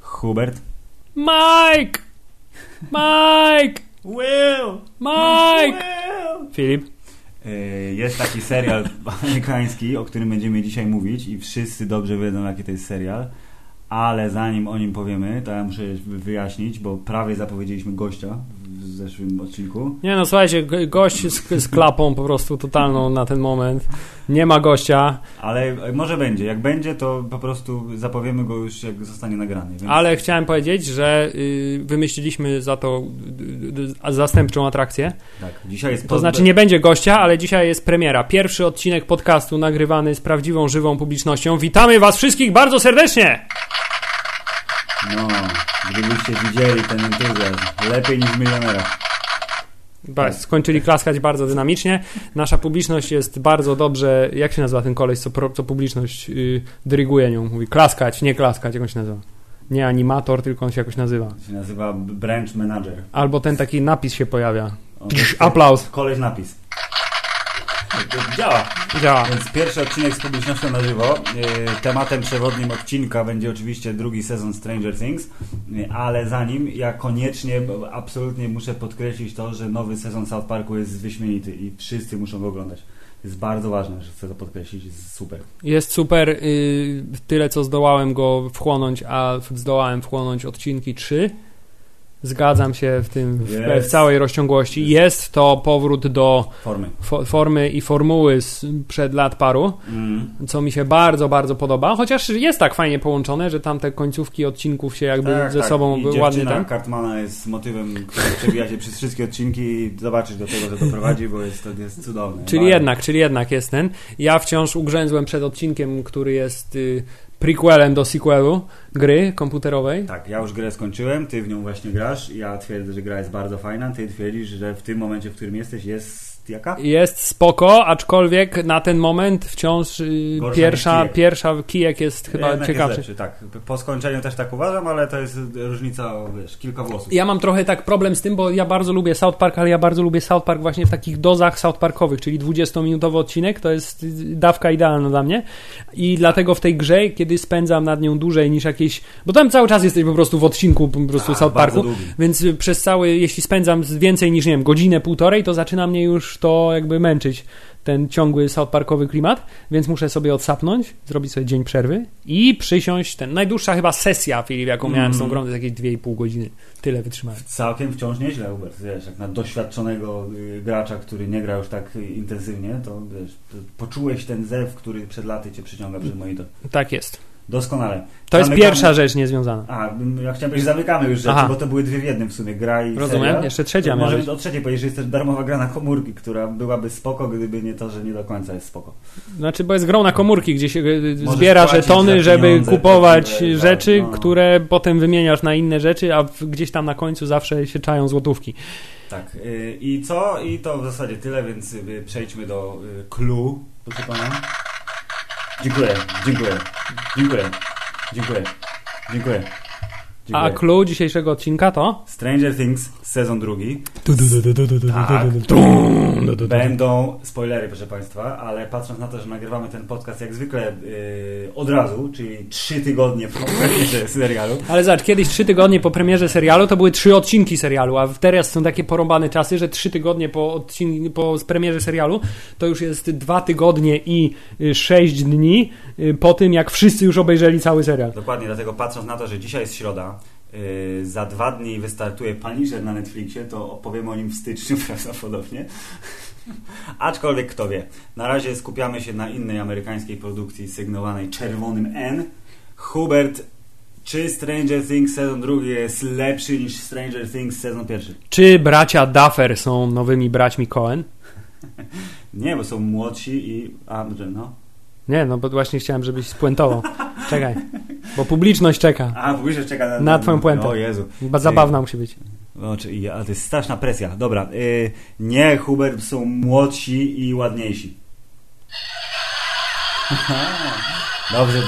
Hubert. Mike! Mike! Will! Mike! Will. Filip. Jest taki serial amerykański, o którym będziemy dzisiaj mówić i wszyscy dobrze wiedzą, jaki to jest serial, ale zanim o nim powiemy, to ja muszę wyjaśnić, bo prawie zapowiedzieliśmy gościa w zeszłym odcinku. Nie no, słuchajcie, gość z klapą po prostu totalną na ten moment. Nie ma gościa. Ale może będzie. Jak będzie, to po prostu zapowiemy go już, jak zostanie nagrany. Więc... Ale chciałem powiedzieć, że wymyśliliśmy za to zastępczą atrakcję. Tak, dzisiaj jest... To znaczy nie będzie gościa, ale dzisiaj jest premiera. Pierwszy odcinek podcastu nagrywany z prawdziwą, żywą publicznością. Witamy was wszystkich bardzo serdecznie! No, gdybyście widzieli ten entuzjazm, lepiej niż w milionerach. Skończyli klaskać bardzo dynamicznie. Nasza publiczność jest bardzo dobrze... Jak się nazywa ten koleś, co publiczność dyryguje nią? Mówi klaskać, nie klaskać, jak on się nazywa? Nie animator, tylko on się jakoś nazywa. Się nazywa branch manager. Albo ten taki napis się pojawia. Aplauz. Koleś napis. Działa. Więc pierwszy odcinek z publicznością na żywo. Tematem przewodnim odcinka będzie oczywiście drugi sezon Stranger Things, ale zanim ja koniecznie, absolutnie muszę podkreślić to, że nowy sezon South Parku jest wyśmienity i wszyscy muszą go oglądać. Jest bardzo ważne, że chcę to podkreślić. Jest super. Jest super. Tyle, co zdołałem go wchłonąć, a zdołałem wchłonąć odcinki 3. Zgadzam się w tym, w całej rozciągłości. Jest to powrót do formy i formuły sprzed lat paru, co mi się bardzo, bardzo podoba. Chociaż jest tak fajnie połączone, że tam te końcówki odcinków się jakby sobą ładnie... Tak, dziewczyna Cartmana jest motywem, który przewija się przez wszystkie odcinki i zobaczysz do tego, że to prowadzi, bo jest cudowne. Czyli jednak jest ten. Ja wciąż ugrzęzłem przed odcinkiem, który jest... prequelem do sequelu gry komputerowej. Tak, ja już grę skończyłem, ty w nią właśnie grasz, ja twierdzę, że gra jest bardzo fajna, ty twierdzisz, że w tym momencie, w którym jesteś, jest jaka? Jest spoko, aczkolwiek na ten moment wciąż pierwsza kijek jest chyba ciekawszy. Jest lepszy, tak. Po skończeniu też tak uważam, ale to jest różnica, wiesz, kilka włosów. Ja mam trochę tak problem z tym, bo ja bardzo lubię South Park, ale ja bardzo lubię South Park właśnie w takich dozach South Parkowych, czyli 20-minutowy odcinek, to jest dawka idealna dla mnie i dlatego w tej grze, kiedy spędzam nad nią dłużej niż jakieś... Bo tam cały czas jesteś po prostu w odcinku po prostu South Parku, więc przez cały... Jeśli spędzam więcej niż, nie wiem, godzinę, półtorej, to zaczyna mnie już to jakby męczyć, ten ciągły South Parkowy klimat, więc muszę sobie odsapnąć, zrobić sobie dzień przerwy i przysiąść ten... Najdłuższa chyba sesja, Filip, jaką miałem z tą grą, to jest jakieś 2,5 godziny. Tyle wytrzymałem. Całkiem wciąż nieźle, Hubert, wiesz, jak na doświadczonego gracza, który nie gra już tak intensywnie, to wiesz, poczułeś ten zew, który przed laty cię przyciąga przed monitor. Tak jest. Doskonale. To zamykamy... jest pierwsza rzecz niezwiązana. Ja chciałem powiedzieć, zamykamy już rzeczy, bo to były dwie w jednym w sumie, gra i... Rozumiem, seria. Jeszcze trzecia. Może być o trzeciej powiedzieć, że jest też darmowa gra na komórki, która byłaby spoko, gdyby nie to, że nie do końca jest spoko. Znaczy, bo jest grą na komórki, gdzie się zbiera żetony, żeby kupować rzeczy, które potem wymieniasz na inne rzeczy, a gdzieś tam na końcu zawsze się czają złotówki. Tak. I co? I to w zasadzie tyle, więc przejdźmy do clue. Proszę pana. Dziękuję. A clue dzisiejszego odcinka to? Stranger Things, sezon drugi. Tak. Będą spoilery, proszę Państwa, ale patrząc na to, że nagrywamy ten podcast jak zwykle od razu, czyli 3 tygodnie po premierze serialu. Ale zobacz, kiedyś 3 tygodnie po premierze serialu to były 3 odcinki serialu, a teraz są takie porąbane czasy, że 3 tygodnie po premierze serialu to już jest 2 tygodnie i 6 dni po tym, jak wszyscy już obejrzeli cały serial. Dokładnie, dlatego patrząc na to, że dzisiaj jest środa, za 2 dni wystartuje Punisher na Netflixie, to opowiemy o nim w styczniu prawdopodobnie. Aczkolwiek kto wie. Na razie skupiamy się na innej amerykańskiej produkcji sygnowanej czerwonym N. Hubert, czy Stranger Things sezon drugi jest lepszy niż Stranger Things sezon pierwszy? Czy bracia Duffer są nowymi braćmi Coen? Nie, bo są młodsi i... Nie, no bo właśnie chciałem, żebyś spuentował. Czekaj, bo publiczność czeka. Publiczność czeka na twoją puentę. O Jezu. Zabawna musi być. A to jest straszna presja. Dobra. Nie, Hubert, są młodsi i ładniejsi.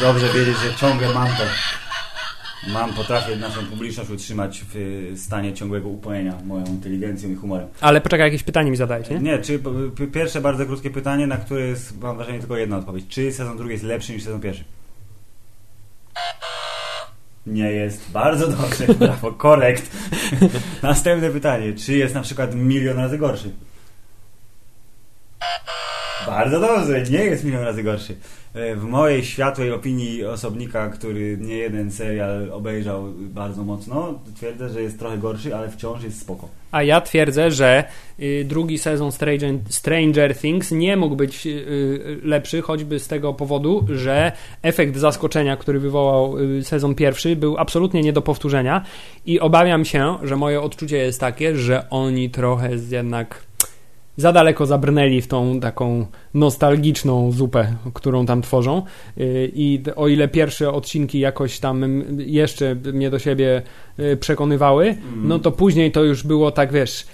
Dobrze wiedzieć, że ciągle mam to. potrafię naszą publiczność utrzymać w stanie ciągłego upojenia moją inteligencją i humorem. Ale poczekaj, jakieś pytanie mi zadajcie. Nie, czy pierwsze bardzo krótkie pytanie, na które jest, mam wrażenie, tylko jedna odpowiedź. Czy sezon drugi jest lepszy niż sezon pierwszy? Nie jest. Bardzo dobrze. Brawo, korekt. Następne pytanie. Czy jest na przykład milion razy gorszy? Bardzo dobrze. Nie jest milion razy gorszy. W mojej światłej opinii osobnika, który nie jeden serial obejrzał bardzo mocno, twierdzę, że jest trochę gorszy, ale wciąż jest spoko. A ja twierdzę, że drugi sezon Stranger Things nie mógł być lepszy, choćby z tego powodu, że efekt zaskoczenia, który wywołał sezon pierwszy, był absolutnie nie do powtórzenia i obawiam się, że moje odczucie jest takie, że oni trochę jednak za daleko zabrnęli w tą taką nostalgiczną zupę, którą tam tworzą i o ile pierwsze odcinki jakoś tam jeszcze mnie do siebie przekonywały, no to później to już było tak, wiesz,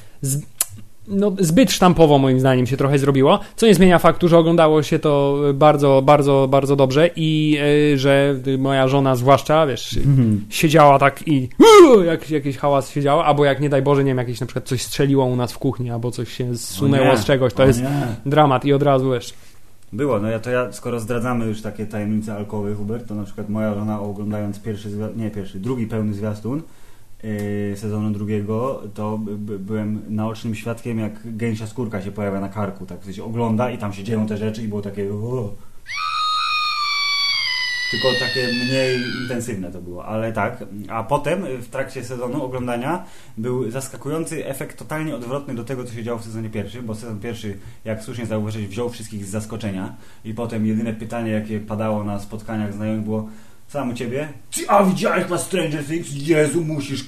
zbyt sztampowo moim zdaniem się trochę zrobiło, co nie zmienia faktu, że oglądało się to bardzo, bardzo, bardzo dobrze i że moja żona zwłaszcza, wiesz, siedziała tak i jak jakiś hałas siedziała, albo jak nie daj Boże, nie wiem, jakieś na przykład coś strzeliło u nas w kuchni, albo coś się zsunęło z czegoś, to jest dramat i od razu, wiesz. Było, skoro zdradzamy już takie tajemnice alkoholowe, Hubert, to na przykład moja żona oglądając drugi pełny zwiastun sezonu drugiego, to byłem naocznym świadkiem, jak gęsia skórka się pojawia na karku, tak w sensie ogląda i tam się dzieją te rzeczy i było takie tylko takie mniej intensywne to było, ale tak. A potem w trakcie sezonu oglądania był zaskakujący efekt totalnie odwrotny do tego, co się działo w sezonie pierwszym, bo sezon pierwszy, jak słusznie zauważyłeś, wziął wszystkich z zaskoczenia i potem jedyne pytanie, jakie padało na spotkaniach znajomych było: sam u ciebie? A widziałeś na Stranger Things? Jezu, musisz...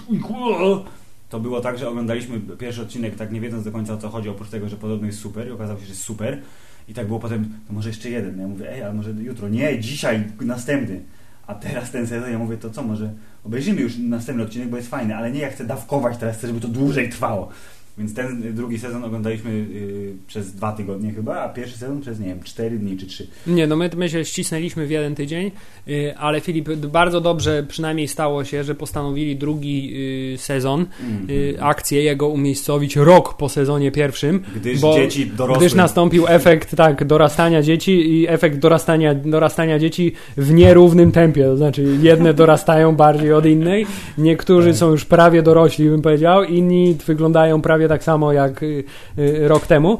To było tak, że oglądaliśmy pierwszy odcinek tak nie wiedząc do końca, o co chodzi, oprócz tego, że podobno jest super i okazało się, że jest super. I tak było potem, to może jeszcze jeden. Ja mówię, ale może jutro. Nie, dzisiaj, następny. A teraz ten sezon, ja mówię, to co, może obejrzymy już następny odcinek, bo jest fajny, ale nie, ja chcę dawkować teraz, chcę, żeby to dłużej trwało. Więc ten drugi sezon oglądaliśmy przez 2 tygodnie chyba, a pierwszy sezon przez, nie wiem, 4 dni czy 3. Nie, no my się ścisnęliśmy w 1 tydzień, ale Filip, bardzo dobrze przynajmniej stało się, że postanowili drugi sezon, akcję jego umiejscowić rok po sezonie pierwszym. Dzieci dorosły. Gdyż nastąpił efekt dorastania dzieci i efekt dorastania dzieci w nierównym tempie. To znaczy jedne dorastają bardziej od innej, niektórzy są już prawie dorośli, bym powiedział, inni wyglądają prawie tak samo jak rok temu,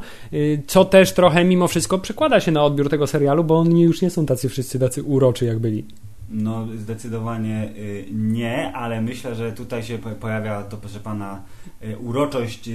co też trochę mimo wszystko przekłada się na odbiór tego serialu, bo oni już nie są wszyscy tacy uroczy, jak byli. No zdecydowanie nie, ale myślę, że tutaj się pojawia to, proszę pana, uroczość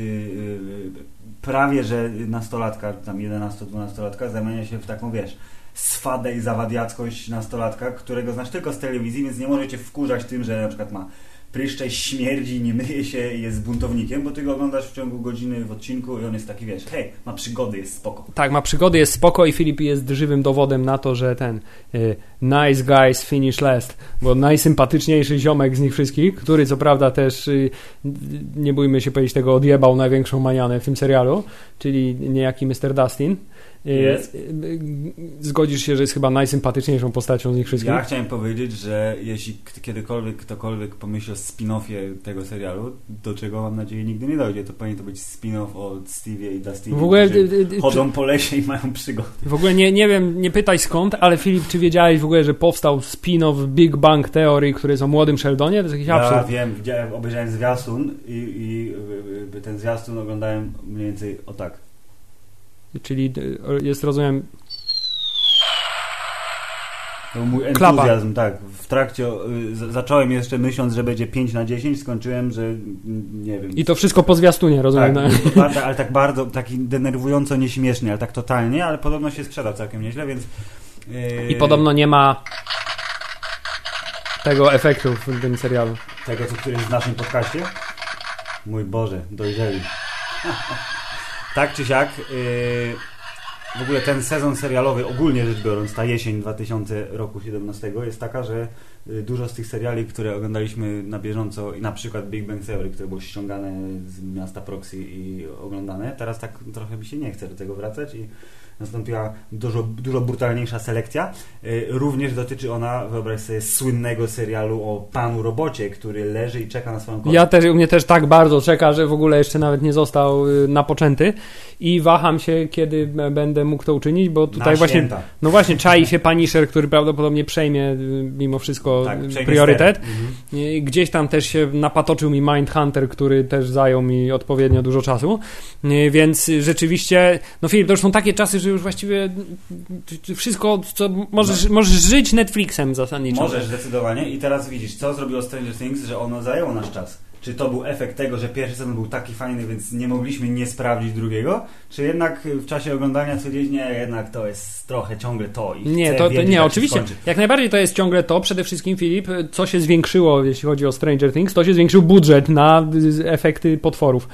prawie, że nastolatka, tam 11-12-latka zamienia się w taką, wiesz, swadę i zawadiackość nastolatka, którego znasz tylko z telewizji, więc nie może cię wkurzać tym, że na przykład ma pryszcze, śmierdzi, nie myje się, jest buntownikiem, bo ty go oglądasz w ciągu godziny w odcinku i on jest taki, wiesz, hej, ma przygody, jest spoko. Tak, ma przygody, jest spoko i Filip jest żywym dowodem na to, że ten nice guys finish last, bo najsympatyczniejszy ziomek z nich wszystkich, który co prawda też, nie bójmy się powiedzieć tego, odjebał największą manianę w tym serialu, czyli niejaki Mr. Dustin. Yes. Zgodzisz się, że jest chyba najsympatyczniejszą postacią z nich wszystkich? Ja chciałem powiedzieć, że jeśli kiedykolwiek ktokolwiek pomyśli o spin-offie tego serialu, do czego mam nadzieję nigdy nie dojdzie, to powinien to być spin-off o Steve'ie i Dustinie, w ogóle, którzy chodzą po lesie i mają przygody. W ogóle nie wiem, nie pytaj skąd, ale Filip, czy wiedziałeś w ogóle, że powstał spin-off Big Bang Theory, który jest o młodym Sheldonie? To jest jakiś absurd. Ja wiem, obejrzałem zwiastun i ten zwiastun oglądałem mniej więcej o tak. Czyli jest, rozumiem... To mój entuzjazm, klapa. Tak. W trakcie zacząłem jeszcze myśląc, że będzie 5/10, skończyłem, że nie wiem. I to wszystko po zwiastunie, rozumiem. Tak, ale tak bardzo, taki denerwująco nieśmiesznie, ale tak totalnie, ale podobno się sprzeda całkiem nieźle, więc... I podobno nie ma tego efektu w tym serialu. Tego, co jest w naszym podcaście? Mój Boże, dojrzeli. Tak czy siak, w ogóle ten sezon serialowy, ogólnie rzecz biorąc, ta jesień 2017 jest taka, że dużo z tych seriali, które oglądaliśmy na bieżąco, na przykład Big Bang Theory, które było ściągane z miasta Proxy i oglądane, teraz tak trochę mi się nie chce do tego wracać i nastąpiła dużo brutalniejsza selekcja. Również dotyczy ona, wyobraź sobie, słynnego serialu o panu robocie, który leży i czeka na swoją kolej. U mnie też tak bardzo czeka, że w ogóle jeszcze nawet nie został napoczęty i waham się, kiedy będę mógł to uczynić, bo tutaj właśnie, no właśnie, czai się Punisher, który prawdopodobnie przejmie mimo wszystko priorytet. Mhm. Gdzieś tam też się napatoczył mi Mindhunter, który też zajął mi odpowiednio dużo czasu, więc rzeczywiście, no Filip, to już są takie czasy, że już właściwie wszystko, co możesz żyć Netflixem zasadniczo. Możesz, zdecydowanie. I teraz widzisz, co zrobiło Stranger Things, że ono zajęło nasz czas. Czy to był efekt tego, że pierwszy sezon był taki fajny, więc nie mogliśmy nie sprawdzić drugiego? Czy jednak w czasie oglądania stwierdziliśmy, nie, jednak to jest trochę ciągle to i nie, to wiedzieć, nie, oczywiście. Jak najbardziej to jest ciągle to. Przede wszystkim, Filip, co się zwiększyło, jeśli chodzi o Stranger Things, to się zwiększył budżet na efekty potworów.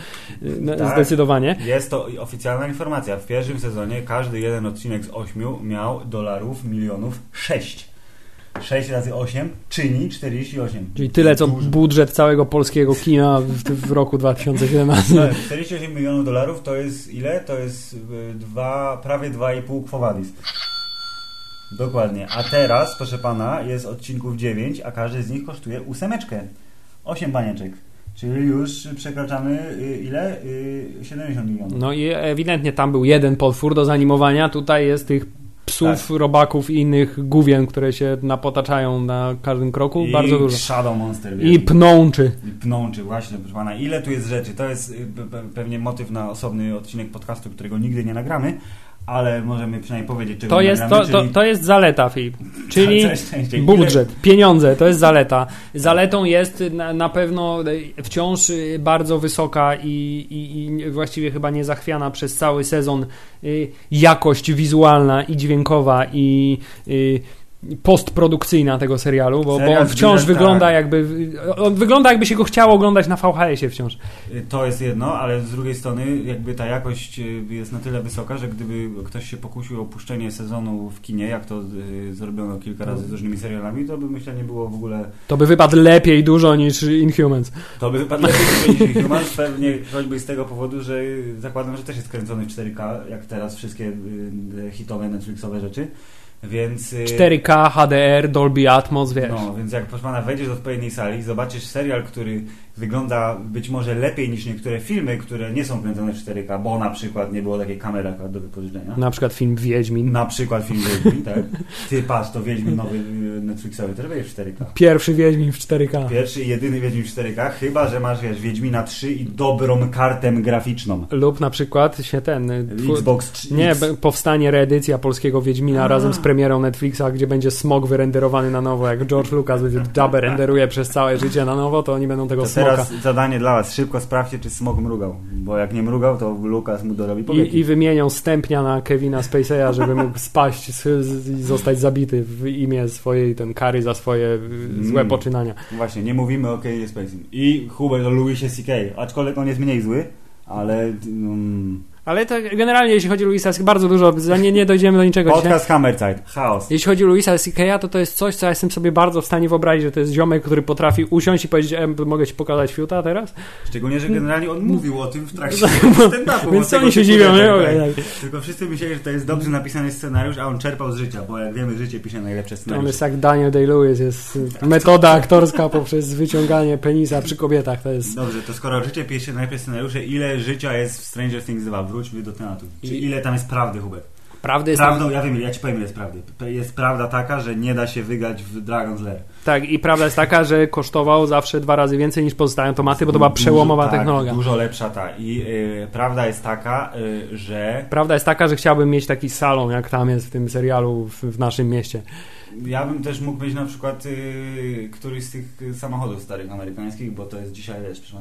Tak, zdecydowanie. Jest to oficjalna informacja. W pierwszym sezonie każdy jeden odcinek z 8 miał $6 milionów. 6 razy 8 czyni 48. Czyli tyle, co budżet całego polskiego kina w roku 2017. No, $48 milionów to jest ile? To jest prawie 2,5 Quo Vadis. Dokładnie. A teraz, proszę pana, jest odcinków 9, a każdy z nich kosztuje 8. 8 banieczek. Czyli już przekraczamy ile? 70 milionów. No i ewidentnie tam był jeden potwór do zanimowania, tutaj jest tych psów, tak, robaków i innych gówien, które się napotaczają na każdym kroku. I bardzo dużo. Shadow Monster. Wiesz? I pnączy. Właśnie, proszę pana. Ile tu jest rzeczy? To jest pewnie motyw na osobny odcinek podcastu, którego nigdy nie nagramy, ale możemy przynajmniej powiedzieć, czego nagramy. To jest zaleta, Filip. Czyli budżet, pieniądze, to jest zaleta. Zaletą jest na pewno wciąż bardzo wysoka i właściwie chyba niezachwiana przez cały sezon jakość wizualna i dźwiękowa i postprodukcyjna tego serialu, bo on wciąż wygląda tak, jakby się go chciało oglądać na VHS-ie wciąż. To jest jedno, ale z drugiej strony jakby ta jakość jest na tyle wysoka, że gdyby ktoś się pokusił o opuszczenie sezonu w kinie, jak to zrobiono kilka razy z różnymi serialami, to by, myślę, nie było w ogóle... To by wypadł lepiej dużo niż Inhumans. Pewnie choćby z tego powodu, że zakładam, że też jest kręcony w 4K, jak teraz wszystkie hitowe, Netflixowe rzeczy. Więc 4K, HDR, Dolby Atmos, wiesz. No, więc jak, proszę pana, wejdziesz do odpowiedniej sali i zobaczysz serial, który wygląda być może lepiej niż niektóre filmy, które nie są kręcone w 4K, bo na przykład nie było takiej kamery do wypożyczenia. Na przykład film Wiedźmin, tak. Ty patrz, to Wiedźmin nowy Netflixowy też będzie w 4K. Pierwszy i jedyny Wiedźmin w 4K, chyba że masz, wiesz, Wiedźmina 3 i dobrą kartę graficzną. Lub na przykład się Xbox 3. Nie, powstanie reedycja polskiego Wiedźmina razem z premierą Netflixa, gdzie będzie smog wyrenderowany na nowo, jak George Lucas Jabba renderuje przez całe życie na nowo, to oni będą tego to smoka. Teraz zadanie dla was, szybko sprawdźcie, czy smog mrugał, bo jak nie mrugał, to Lucas mu dorobi powieki. I wymienią stępnia na Kevina Spacey'a, żeby mógł spaść i zostać zabity w imię swojej kary za swoje złe poczynania. Właśnie, nie mówimy o Kevinie Spacey. I Hubert o Louisie C.K., aczkolwiek on jest mniej zły, ale... Ale to generalnie, jeśli chodzi o Louisa, jest bardzo dużo, nie dojdziemy do niczego. Podcast Hammerzeit, chaos. Jeśli chodzi o Louisa C.K., to jest coś, co ja jestem sobie bardzo w stanie wyobrazić, że to jest ziomek, który potrafi usiąść i powiedzieć, mogę ci pokazać fiuta teraz? Szczególnie, że generalnie on mówił o tym w trakcie stand-upu. Więc co oni się dziwią? Tak. Tylko wszyscy myśleli, że to jest dobrze napisany scenariusz, a on czerpał z życia, bo jak wiemy, życie pisze najlepsze scenariusze. On jest jak Daniel Day-Lewis, jest metoda aktorska poprzez wyciąganie penisa przy kobietach. To jest... Dobrze, to skoro życie pisze najlepsze scenariusze, ile życia jest w Stranger Things 2? Wróćmy do tematu. Czyli ile tam jest prawdy, Hubert? Ja wiem, ja ci powiem, ile jest prawdy. Jest prawda taka, że nie da się wygrać w Dragon's Lair. Tak, i prawda jest taka, że kosztował zawsze 2 razy więcej niż pozostałe tomaty, bo to była przełomowa technologia. Dużo lepsza ta. I prawda jest taka, że... Prawda jest taka, że chciałbym mieć taki salon, jak tam jest w tym serialu w naszym mieście. Ja bym też mógł mieć na przykład któryś z tych samochodów starych amerykańskich, bo to jest dzisiaj,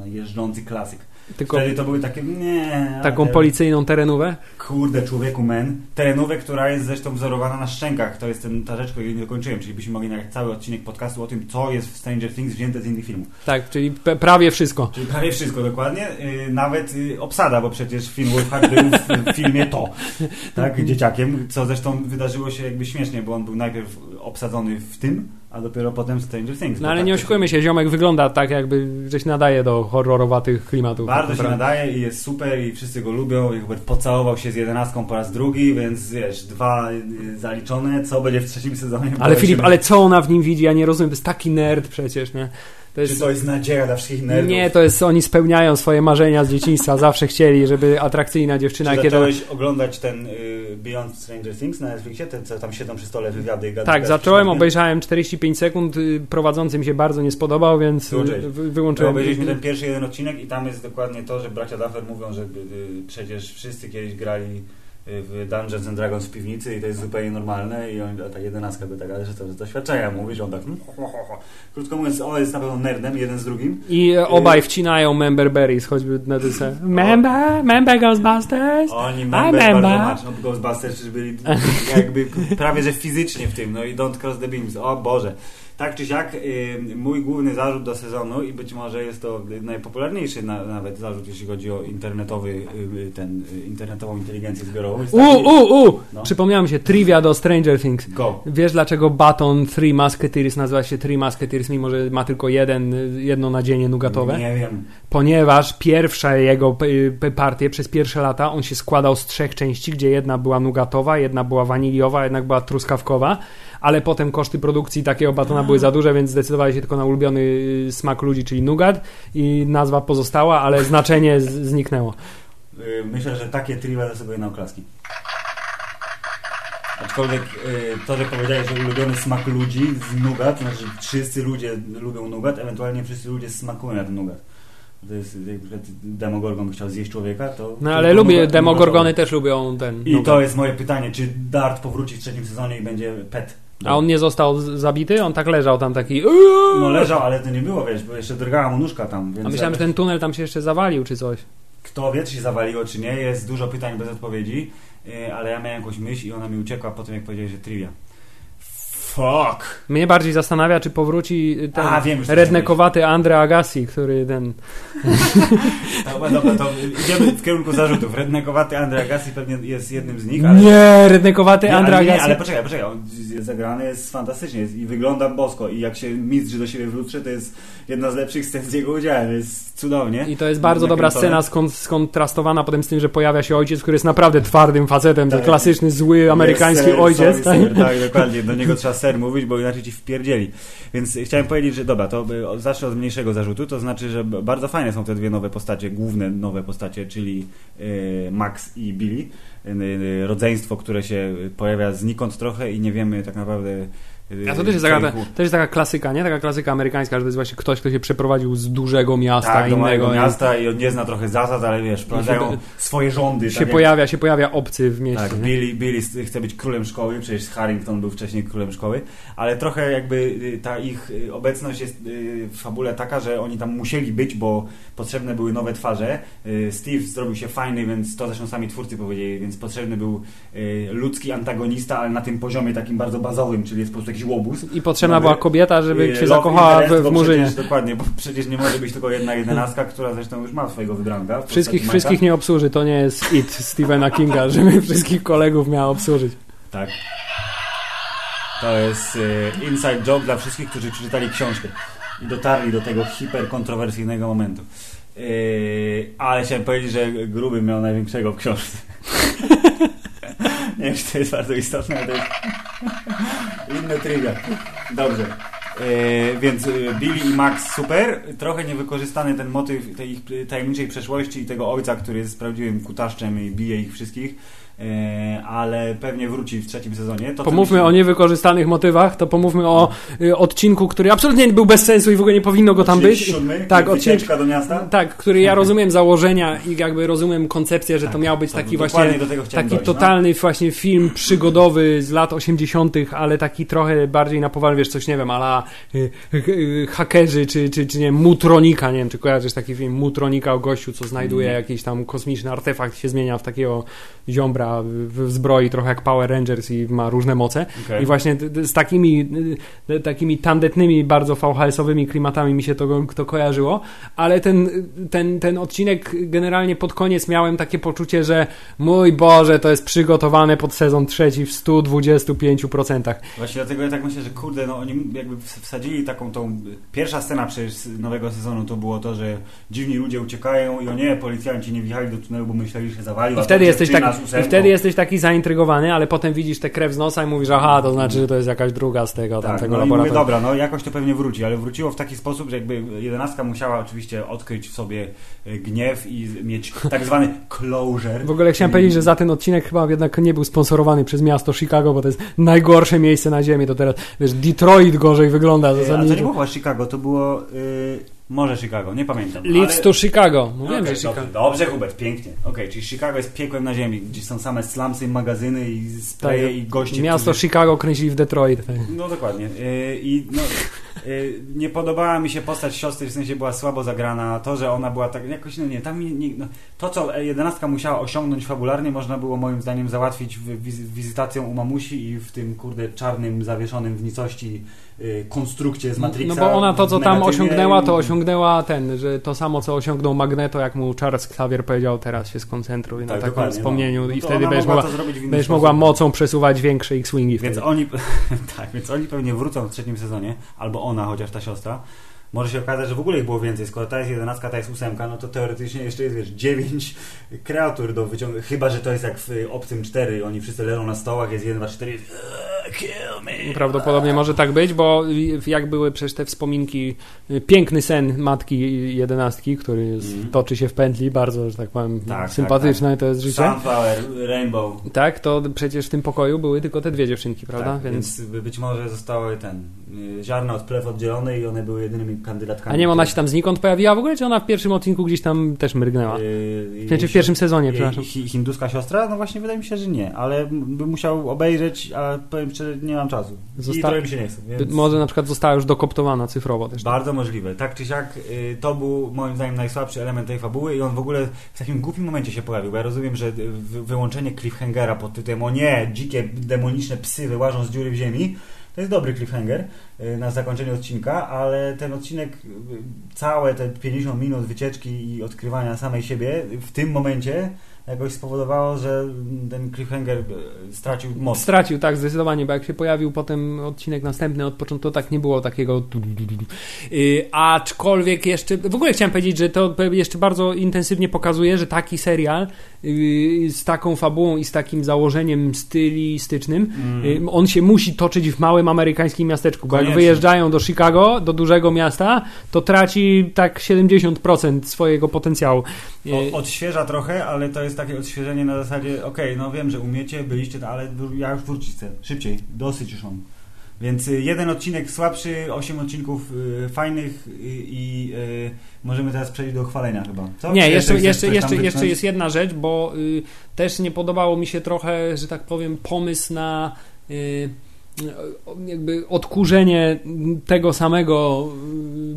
jeżdżący klasyk. Tylko wtedy to były takie... Taką policyjną terenówę? Kurde, człowieku, terenówę, która jest zresztą wzorowana na szczękach. To jest ta rzecz, której nie dokończyłem. Czyli byśmy mogli nagrać cały odcinek podcastu o tym, co jest w Stranger Things wzięte z innych filmów. Tak, czyli prawie wszystko. Czyli prawie wszystko, dokładnie. Nawet obsada, bo przecież film Wolfhard był w filmie to. Tak, dzieciakiem, co zresztą wydarzyło się jakby śmiesznie, bo on był najpierw obsadzony w tym, a dopiero potem Stranger Things. No ale tak nie oszukujmy się, ziomek wygląda tak, jakby że się nadaje do horrorowatych klimatów. Bardzo się nadaje i jest super i wszyscy go lubią. I Hubert pocałował się z 11 po raz drugi, więc wiesz, 2 zaliczone, co będzie w trzecim sezonie? Ale Filip, ale co ona w nim widzi? Ja nie rozumiem, to jest taki nerd przecież, nie? To jest... Czy to jest nadzieja dla wszystkich nerdów? Nie, to jest, oni spełniają swoje marzenia z dzieciństwa, zawsze chcieli, żeby atrakcyjna dziewczyna... Czy zacząłeś oglądać ten Beyond Stranger Things na Netflixie, ten, co tam siedzą przy stole wywiady i gadają? Tak, zacząłem, obejrzałem 45 sekund, prowadzący mi się bardzo nie spodobał, więc wyłączyłem... Obejrzeliśmy ten pierwszy jeden odcinek i tam jest dokładnie to, że bracia Duffer mówią, że przecież wszyscy kiedyś grali w Dungeons and Dragons w piwnicy i to jest zupełnie normalne i on, ta 11 by tak, ale że to jest doświadczenia, mówisz, on tak krótko mówiąc, on jest na pewno nerdem, jeden z drugim. I obaj wcinają Member Berries, choćby na dyce. Member Ghostbusters? Oni member bardzo maczą Ghostbusters, byli jakby prawie, że fizycznie w tym, no i Don't Cross the Beams, o Boże. Tak czy siak, mój główny zarzut do sezonu i być może jest to najpopularniejszy nawet zarzut, jeśli chodzi o internetową inteligencję zbiorową. No. Przypomniałem mi się, trivia do Stranger Things. Go. Wiesz dlaczego baton Three Musketeers nazywa się Three Musketeers, mimo że ma tylko jedno nadzienie nugatowe? Nie wiem. Ponieważ pierwsze jego partie, przez pierwsze lata, on się składał z 3 części, gdzie jedna była nugatowa, jedna była waniliowa, jedna była truskawkowa, ale potem koszty produkcji takiego batona były za duże, więc zdecydowali się tylko na ulubiony smak ludzi, czyli nougat, i nazwa pozostała, ale znaczenie zniknęło. Myślę, że takie trivia zasługuje na oklaski. Aczkolwiek to, że powiedziałeś, że ulubiony smak ludzi z nougat, znaczy wszyscy ludzie lubią nougat, ewentualnie wszyscy ludzie smakują jak nougat. To jest, jak Demogorgon chciał zjeść człowieka, to... No ale lubię, Demogorgony też lubią ten... I nougat. To jest moje pytanie, czy Dart powróci w trzecim sezonie i będzie pet? A on nie został zabity? On tak leżał tam taki... No leżał, ale to nie było, wiesz, bo jeszcze drgała mu nóżka tam. Więc a myślałem, że ten tunel tam się jeszcze zawalił, czy coś. Kto wie, czy się zawaliło, czy nie. Jest dużo pytań bez odpowiedzi, ale ja miałem jakąś myśl i ona mi uciekła po tym, jak powiedziałeś, że trivia. Fuck! Mnie bardziej zastanawia, czy powróci ten rednekowaty Andre Agassi, który ten... Dobra, to idziemy w kierunku zarzutów. Rednekowaty Andre Agassi pewnie jest jednym z nich, ale... Nie, rednekowaty Andre Agassi. Ale poczekaj, on jest zagrany, jest fantastycznie i wygląda bosko i jak się mistrz do siebie wróczy, to jest jedna z lepszych scen z jego udziałem, jest cudownie. I to jest bardzo dobra scena skontrastowana potem z tym, że pojawia się ojciec, który jest naprawdę twardym facetem, tak, klasyczny, zły, amerykański ojciec. Tak, dokładnie, do niego trzeba mówić, bo inaczej ci wpierdzieli. Więc chciałem powiedzieć, że dobra, to zacznę od mniejszego zarzutu, to znaczy, że bardzo fajne są te dwie nowe postacie, główne nowe postacie, czyli Max i Billy. Rodzeństwo, które się pojawia znikąd trochę i nie wiemy tak naprawdę... A to też jest taka klasyka, nie? Taka klasyka amerykańska, że to jest właśnie ktoś, kto się przeprowadził z dużego miasta, tak, innego miasta i on nie zna trochę zasad, ale wiesz, planzają swoje rządy. Się pojawia obcy w mieście. Tak, Billy chce być królem szkoły, przecież Harrington był wcześniej królem szkoły, ale trochę jakby ta ich obecność jest w fabule taka, że oni tam musieli być, bo potrzebne były nowe twarze. Steve zrobił się fajny, więc to zresztą sami twórcy powiedzieli, więc potrzebny był ludzki antagonista, ale na tym poziomie takim bardzo bazowym, czyli jest po prostu łobuz. I potrzebna była kobieta, żeby się zakochała w murzynie. Dokładnie, bo przecież nie może być tylko jedna jedenastka, która zresztą już ma swojego wybranka. Wszystkich nie obsłuży, to nie jest It Stephena Kinga, żeby wszystkich kolegów miała obsłużyć. Tak. To jest inside job dla wszystkich, którzy przeczytali książkę i dotarli do tego hiperkontrowersyjnego momentu. Ale chciałem powiedzieć, że Gruby miał największego w książce. Nie wiem, czy to jest bardzo istotne, ale to jest inny trigger. Dobrze. Więc Billy i Max super. Trochę niewykorzystany ten motyw tej ich tajemniczej przeszłości i tego ojca, który jest prawdziwym kutaszczem i bije ich wszystkich. Ale pewnie wróci w trzecim sezonie. Pomówmy o niewykorzystanych motywach, to pomówmy o odcinku, który absolutnie był bez sensu i w ogóle nie powinno go tam być. Tak, odcinek do miasta. Tak, który ja rozumiem założenia i jakby rozumiem koncepcję, że tak, to miał być taki właśnie taki dojść, totalny właśnie film przygodowy z lat 80., ale taki trochę bardziej na poważnie, wiesz, coś nie wiem, a la hakerzy, czy nie wiem, Mutronika, nie wiem, czy kojarzysz taki film Mutronika o gościu, co znajduje jakiś tam kosmiczny artefakt, się zmienia w takiego ziombra w zbroi, trochę jak Power Rangers i ma różne moce. Okay. I właśnie z takimi tandetnymi, bardzo VHS-owymi klimatami mi się to kojarzyło, ale ten odcinek generalnie pod koniec miałem takie poczucie, że mój Boże, to jest przygotowane pod sezon trzeci w 125%. Właśnie dlatego ja tak myślę, że kurde, no oni jakby wsadzili taką tą... Pierwsza scena przecież nowego sezonu to było to, że dziwni ludzie uciekają i o nie, policjanci nie wjechali do tunelu, bo myśleli, że zawalił. I wtedy jesteś taki zaintrygowany, ale potem widzisz tę krew z nosa i mówisz, aha, to znaczy, że to jest jakaś druga z tego tamtego laboratorium. Mówię, dobra, no jakoś to pewnie wróci, ale wróciło w taki sposób, że jakby jedenastka musiała oczywiście odkryć w sobie gniew i mieć tak zwany closure. W ogóle chciałem powiedzieć, że za ten odcinek chyba jednak nie był sponsorowany przez miasto Chicago, bo to jest najgorsze miejsce na ziemi, to teraz, wiesz, Detroit gorzej wygląda. A to nie było Chicago, to było... Może Chicago, nie pamiętam. Leeds to Chicago. Mówiłem, że Chicago. Dobrze, Hubert, pięknie. Okej, czyli Chicago jest piekłem na ziemi, gdzie są same slumsy, magazyny i spreje i goście. Miasto Chicago kręcili w Detroit. Tak. No dokładnie. Nie podobała mi się postać siostry, w sensie była słabo zagrana. To, że ona była tak jakoś, to co jedenastka musiała osiągnąć fabularnie, można było moim zdaniem załatwić wizytacją u mamusi i w tym kurde czarnym, zawieszonym w nicości konstrukcie z Matrixa. No bo ona to, co tam osiągnęła, to osiągnęła że to samo, co osiągnął Magneto, jak mu Charles Xavier powiedział, teraz się skoncentruj na takim wspomnieniu i wtedy będziesz mogła mocą przesuwać większe X-Wingi. Więc oni pewnie wrócą w trzecim sezonie, albo ona, chociaż ta siostra. Może się okazać, że w ogóle ich było więcej. Skoro ta jest 11, ta jest 8, no to teoretycznie jeszcze jest, 9 kreatur do wyciągnięcia. Chyba że to jest jak w Obcym 4, oni wszyscy leżą na stołach, jest 1, 2, 4, jest... Kill me. Prawdopodobnie może tak być, bo jak były przecież te wspominki, piękny sen matki 11, który jest, toczy się w pętli, bardzo, że tak powiem, sympatyczne tak. To jest życie. Sunflower, Rainbow. Tak, to przecież w tym pokoju były tylko te dwie dziewczynki, prawda? Tak, więc być może zostały ziarna od plew oddzielone i one były jedynymi kandydatkami. A nie, ona się tam znikąd pojawiła w ogóle, czy ona w pierwszym odcinku gdzieś tam też mrygnęła? W pierwszym sezonie, przepraszam. Hinduska siostra? No właśnie wydaje mi się, że nie, ale bym musiał obejrzeć, a powiem szczerze, nie mam czasu. I trochę mi się nie chce. Więc... Może na przykład została już dokoptowana cyfrowo też. Bardzo możliwe. Tak czy siak to był moim zdaniem najsłabszy element tej fabuły i on w ogóle w takim głupim momencie się pojawił, bo ja rozumiem, że wyłączenie cliffhangera pod tytułem o nie, dzikie, demoniczne psy wyłażą z dziury w ziemi, to jest dobry cliffhanger na zakończenie odcinka, ale ten odcinek, całe te 50 minut wycieczki i odkrywania samej siebie w tym momencie jakoś spowodowało, że ten cliffhanger stracił moc. Stracił, tak, zdecydowanie, bo jak się pojawił potem odcinek następny od początku, to tak nie było takiego... Aczkolwiek jeszcze... W ogóle chciałem powiedzieć, że to jeszcze bardzo intensywnie pokazuje, że taki serial z taką fabułą i z takim założeniem stylistycznym, on się musi toczyć w małym amerykańskim miasteczku, bo jak wyjeżdżają do Chicago, do dużego miasta, to traci tak 70% swojego potencjału. Odświeża trochę, ale to jest takie odświeżenie na zasadzie okej, no wiem, że umiecie, byliście, ale ja już wrócić chcę. Szybciej, dosyć już mam. Więc jeden odcinek słabszy, 8 odcinków fajnych i możemy teraz przejść do chwalenia chyba. Co? Nie, jeszcze jest jedna rzecz, bo też nie podobało mi się trochę, że tak powiem, pomysł na... jakby odkurzenie tego samego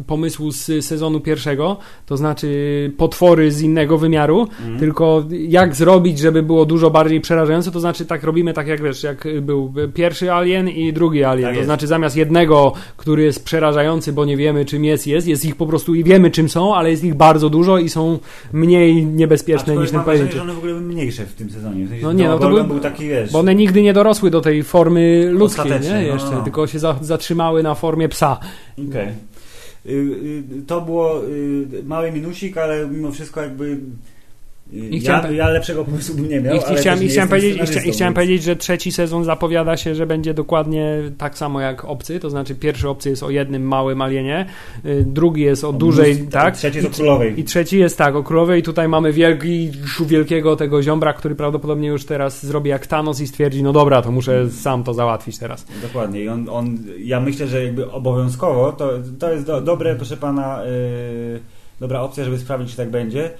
pomysłu z sezonu pierwszego, to znaczy potwory z innego wymiaru, tylko jak zrobić, żeby było dużo bardziej przerażające, to znaczy tak robimy, tak jak wiesz, jak był pierwszy Alien i drugi Alien, tak to jest. Znaczy zamiast jednego, który jest przerażający, bo nie wiemy czym jest ich po prostu i wiemy czym są, ale jest ich bardzo dużo i są mniej niebezpieczne niż ten pojedynczy. Że one w ogóle były mniejsze w tym sezonie. W sensie był taki, wiesz... Bo one nigdy nie dorosły do tej formy ludzkiej. Nie, jeszcze, tylko się zatrzymały na formie psa. Okay. To było mały minusik, ale mimo wszystko jakby ja lepszego pomysłu bym nie miał. Chciałem powiedzieć, że trzeci sezon zapowiada się, że będzie dokładnie tak samo jak Obcy, to znaczy pierwszy Obcy jest o jednym małym alienie, drugi jest o dużej, tak? Trzeci jest o królowej. I trzeci jest o królowej. Tutaj mamy wielkiego tego ziombra, który prawdopodobnie już teraz zrobi jak Thanos i stwierdzi, no dobra, to muszę sam to załatwić teraz. Dokładnie. I on ja myślę, że jakby obowiązkowo to jest dobre, proszę pana, dobra opcja, żeby sprawdzić, czy tak będzie.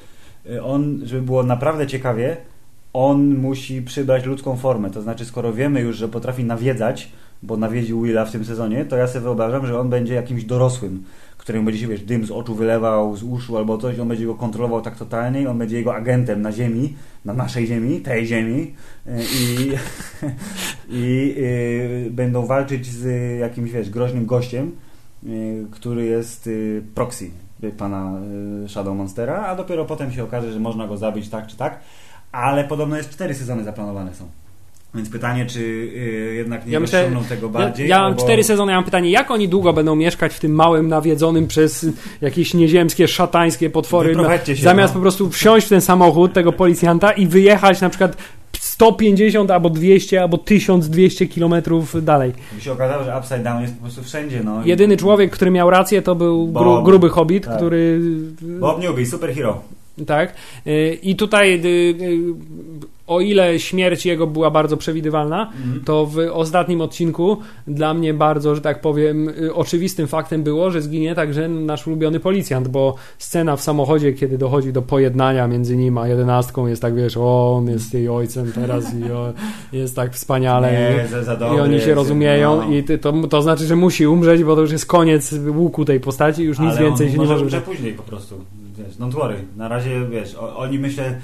On, żeby było naprawdę ciekawie, on musi przybrać ludzką formę. To znaczy, skoro wiemy już, że potrafi nawiedzać, bo nawiedził Willa w tym sezonie, to ja sobie wyobrażam, że on będzie jakimś dorosłym, któremu będzie się, wiesz, dym z oczu wylewał, z uszu albo coś, on będzie go kontrolował tak totalnie i on będzie jego agentem na ziemi, na naszej ziemi, tej ziemi i będą walczyć z jakimś, wiesz, groźnym gościem, który jest proxy pana Shadow Monstera, a dopiero potem się okaże, że można go zabić tak czy tak, ale podobno jest 4 sezony zaplanowane są. Więc pytanie, czy jednak nie wyciągną tego bardziej? Ja mam 4 sezony, ja mam pytanie, jak oni długo będą mieszkać w tym małym, nawiedzonym przez jakieś nieziemskie, szatańskie potwory? Zamiast po prostu wsiąść w ten samochód tego policjanta i wyjechać na przykład 150 albo 200 albo 1200 kilometrów dalej. Mi się okazało, że Upside Down jest po prostu wszędzie. No. Jedyny człowiek, który miał rację, to był gruby hobbit, tak. Który... Bob Newby, superhero. Tak. I tutaj... O ile śmierć jego była bardzo przewidywalna, to w ostatnim odcinku dla mnie bardzo, że tak powiem, oczywistym faktem było, że zginie także nasz ulubiony policjant, bo scena w samochodzie, kiedy dochodzi do pojednania między nim a 11, jest tak, wiesz, on jest jej ojcem teraz i jest tak wspaniale. I oni się rozumieją i to znaczy, że musi umrzeć, bo to już jest koniec łuku tej postaci, już nic więcej się nie może... Ale później po prostu, wiesz, no twory. Na razie, wiesz, oni myślę...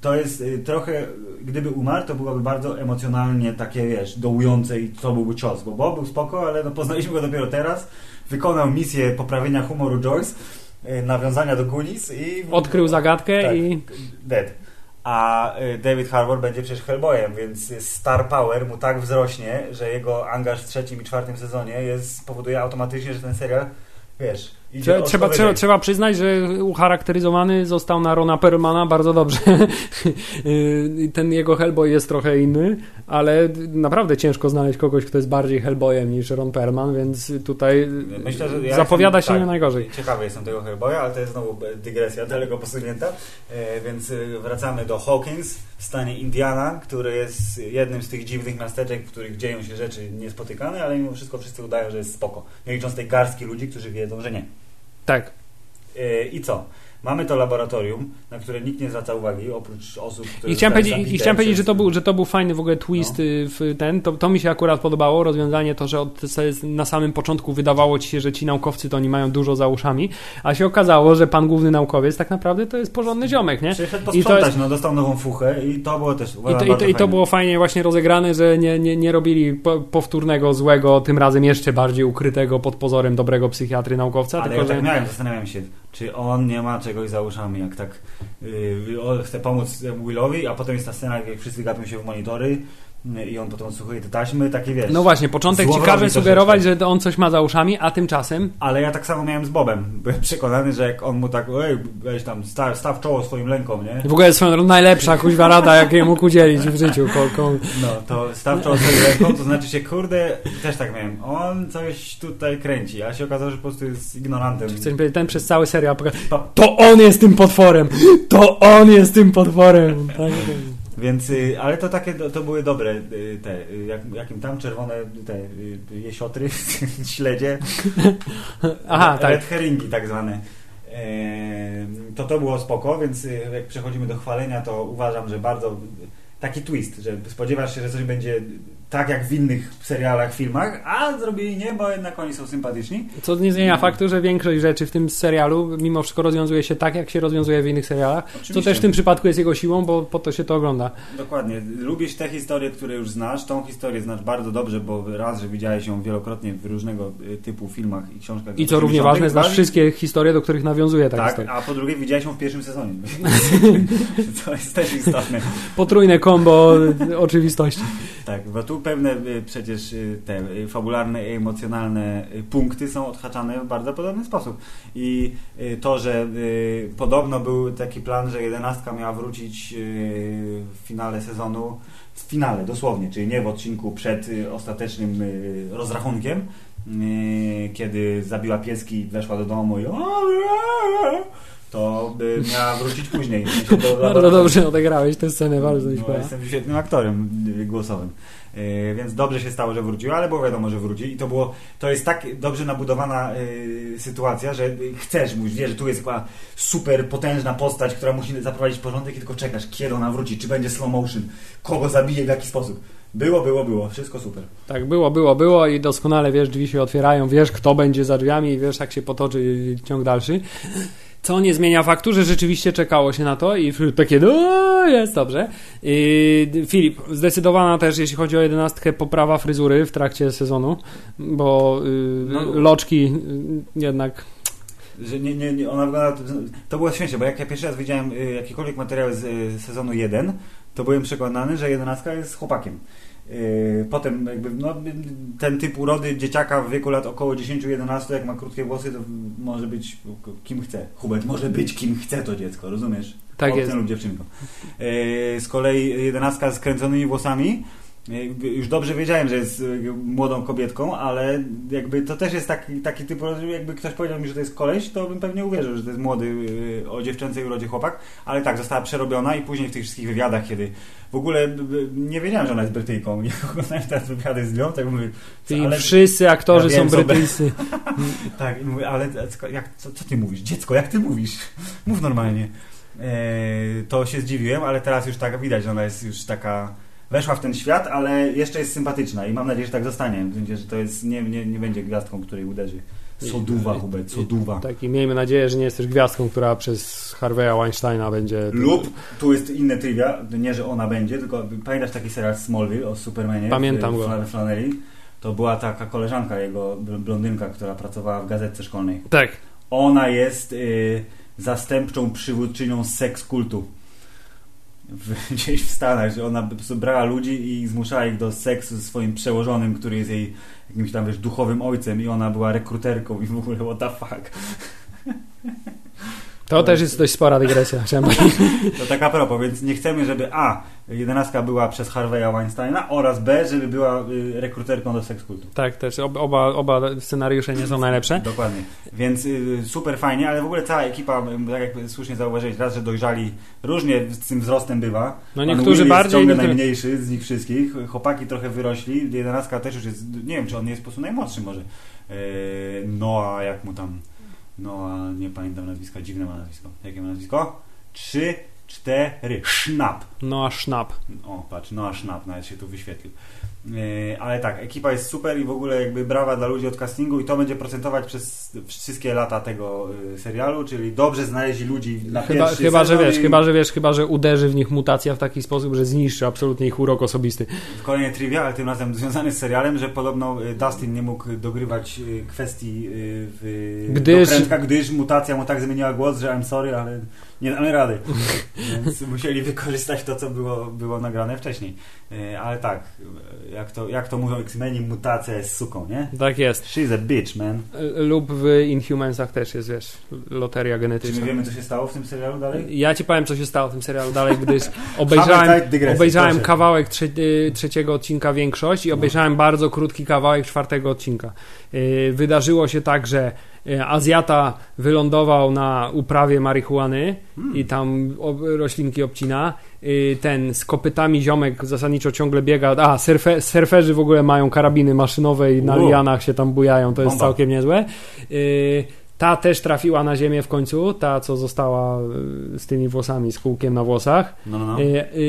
To jest trochę, gdyby umarł, to byłoby bardzo emocjonalnie takie, wiesz, dołujące i to byłby cios, bo Bob był spoko, ale no poznaliśmy go dopiero teraz, wykonał misję poprawienia humoru Joyce, nawiązania do Goonies i... Odkrył zagadkę, tak, i... Dead. A David Harbour będzie przecież Hellboyem, więc star power mu tak wzrośnie, że jego angaż w 3. i 4. sezonie powoduje automatycznie, że ten serial, wiesz... Trzeba przyznać, że ucharakteryzowany został na Rona Perlmana bardzo dobrze. Ten jego Hellboy jest trochę inny, ale naprawdę ciężko znaleźć kogoś, kto jest bardziej Hellboyem niż Ron Perlman, więc tutaj myślę, że zapowiada się nie najgorzej. Ciekawy jestem tego Hellboya, ale to jest znowu dygresja daleko posunięta, więc wracamy do Hawkins w stanie Indiana, który jest jednym z tych dziwnych miasteczek, w których dzieją się rzeczy niespotykane, ale mimo wszystko wszyscy udają, że jest spoko. Nie licząc tej garstki ludzi, którzy wiedzą, że nie. Tak. I co? Mamy to laboratorium, na które nikt nie zwraca uwagi, oprócz osób, które... I chciałem powiedzieć, że to był fajny w ogóle twist, no. To mi się akurat podobało, rozwiązanie to, że na samym początku wydawało ci się, że ci naukowcy to oni mają dużo za uszami, a się okazało, że pan główny naukowiec tak naprawdę to jest porządny ziomek, nie? Przyszedł posprzątać, dostał nową fuchę i to było też... I to było fajnie właśnie rozegrane, że nie robili powtórnego złego, tym razem jeszcze bardziej ukrytego pod pozorem dobrego psychiatry naukowca. Ale tylko, ja tak miałem, zastanawiam się, czy on nie ma czegoś za uszami, jak tak chce pomóc Willowi, a potem jest ta scena, jak wszyscy gapią się w monitory i on potem odsłuchuje te taśmy, takie, wiesz... No właśnie, początek ci każe sugerować, że on coś ma za uszami, a tymczasem... Ale ja tak samo miałem z Bobem. Byłem przekonany, że jak on mu tak, weź tam, staw czoło swoim lękom, nie? W ogóle jest najlepsza kuźwa rada, jakiej mógł udzielić w życiu. No, to staw czoło swoim lękom, to znaczy się, kurde, też tak miałem. On coś tutaj kręci, a się okazało, że po prostu jest ignorantem. Chcesz mi powiedzieć, ten przez cały serial... To on jest tym potworem! To on jest tym potworem! Tak. Więc, ale to takie, to były dobre te, jakim tam czerwone te jesiotry, śledzie, aha, tak. Red herringi tak zwane. To było spoko, więc jak przechodzimy do chwalenia, to uważam, że bardzo taki twist, że spodziewasz się, że coś będzie tak jak w innych serialach, filmach, a zrobili nie, bo jednak oni są sympatyczni. Co nie zmienia faktu, że większość rzeczy w tym serialu mimo wszystko rozwiązuje się tak, jak się rozwiązuje w innych serialach. Oczywiście. Co też w tym przypadku jest jego siłą, bo po to się to ogląda. Dokładnie. Lubisz te historie, które już znasz. Tą historię znasz bardzo dobrze, bo raz, że widziałeś ją wielokrotnie w różnego typu filmach i książkach. I co równie ważne, znasz wszystkie historie, do których nawiązuje ta historia. A po drugie widziałeś ją w 1. sezonie. To jest też istotne. Potrójne kombo oczywistości. Tak, bo tu pewne przecież te fabularne i emocjonalne punkty są odhaczane w bardzo podobny sposób. I to, że podobno był taki plan, że 11 miała wrócić w finale sezonu, w finale dosłownie, czyli nie w odcinku przed ostatecznym rozrachunkiem, kiedy zabiła pieski, weszła do domu i to by miała wrócić później. Bardzo dobrze odegrałeś tę scenę, bardzo mi się podoba. Jestem świetnym aktorem głosowym. Więc dobrze się stało, że wróciła, ale było wiadomo, że wróci. I to jest tak dobrze nabudowana sytuacja, że chcesz, mówisz, wiesz, że tu jest taka super potężna postać, która musi zaprowadzić porządek i tylko czekasz, kiedy ona wróci, czy będzie slow motion, kogo zabije, w jaki sposób. Było. Wszystko super. Tak, było i doskonale wiesz, drzwi się otwierają, wiesz, kto będzie za drzwiami i wiesz, jak się potoczy ciąg dalszy. Co nie zmienia faktu, że rzeczywiście czekało się na to i takie, no jest dobrze. Filip, zdecydowana też, jeśli chodzi o 11, poprawa fryzury w trakcie sezonu, bo loczki jednak... Że nie, ona wygląda... To było śmieszne, bo jak ja pierwszy raz widziałem jakikolwiek materiał z sezonu 1, to byłem przekonany, że 11 jest chłopakiem. Potem jakby, no, ten typ urody dzieciaka w wieku lat około 10-11, jak ma krótkie włosy, to może być kim chce. Hubert może być kim chce to dziecko, rozumiesz? Tak Obcem jest. Lub dziewczynką. Z kolei 11 z kręconymi włosami, już dobrze wiedziałem, że jest młodą kobietką, ale jakby to też jest taki typ, jakby ktoś powiedział mi, że to jest koleś, to bym pewnie uwierzył, że to jest młody, o dziewczęcej urodzie chłopak, ale tak, została przerobiona i później w tych wszystkich wywiadach, kiedy w ogóle nie wiedziałem, że ona jest Brytyjką. Nie oglądałem teraz wywiady z nią, tak mówię... Ale wszyscy aktorzy są Brytyjscy. Tak, mówię, ale co ty mówisz? Dziecko, jak ty mówisz? Mów normalnie. To się zdziwiłem, ale teraz już tak widać, że ona jest już taka... Weszła w ten świat, ale jeszcze jest sympatyczna i mam nadzieję, że tak zostanie. Że to jest, nie będzie gwiazdką, której uderzy. Soduwa, Hubert, soduwa. Tak, i miejmy nadzieję, że nie jest też gwiazdką, która przez Harvey'a Weinsteina będzie... Lub, tu jest inne trivia, nie, że ona będzie, tylko pamiętasz taki serial Smallville o Supermanie? Pamiętam go. Flanelli? To była taka koleżanka jego, blondynka, która pracowała w gazetce szkolnej. Tak. Ona jest zastępczą przywódczynią seks kultu. Gdzieś w Stanach, że ona brała ludzi i zmuszała ich do seksu ze swoim przełożonym, który jest jej jakimś tam, wiesz, duchowym ojcem i ona była rekruterką i w ogóle what the fuck. To też jest dość spora dygresja. To tak a propos, więc nie chcemy, żeby A, 11 była przez Harvey'a Weinsteina oraz B, żeby była rekruterką do sekskultu. Tak, też oba scenariusze nie są najlepsze. Dokładnie, więc super fajnie, ale w ogóle cała ekipa, tak jak słusznie zauważyłeś, raz, że dojrzali, różnie z tym wzrostem bywa. No niektórzy bardziej... Jest najmniejszy z nich wszystkich, chłopaki trochę wyrośli, 11 też już jest, nie wiem, czy on nie jest po prostu najmłodszy może. Noah, jak mu tam... No, a nie pamiętam nazwiska, dziwne ma nazwisko. Jakie ma nazwisko? 3, 4, Sznap. No, a Sznap. O, patrz, no, a Sznap nawet się tu wyświetlił. Ale tak, ekipa jest super i w ogóle jakby brawa dla ludzi od castingu i to będzie procentować przez wszystkie lata tego serialu, czyli dobrze znaleźli ludzi na pierwszy sezon. Chyba, że uderzy w nich mutacja w taki sposób, że zniszczy absolutnie ich urok osobisty. Kolejne trivia, ale tym razem związane z serialem, że podobno Dustin nie mógł dogrywać kwestii gdyż mutacja mu tak zmieniła głos, że I'm sorry, ale nie damy rady. Więc musieli wykorzystać to, co było nagrane wcześniej. Ale tak, jak to mówią X-Meni, mutacja jest suką, nie? Tak jest. She's a bitch, man. Lub w Inhumansach też jest, wiesz, loteria genetyczna. Czy my wiemy, co się stało w tym serialu dalej? Ja ci powiem, co się stało w tym serialu dalej, gdyż obejrzałem kawałek trzeciego odcinka większość i obejrzałem bardzo krótki kawałek czwartego odcinka. Wydarzyło się tak, że Azjata wylądował na uprawie marihuany i tam roślinki obcina. Ten z kopytami ziomek zasadniczo ciągle biega. A, surferzy w ogóle mają karabiny maszynowe i na lianach się tam bujają. To jest całkiem niezłe. Ta też trafiła na ziemię w końcu, ta co została z tymi włosami, z kółkiem na włosach. No.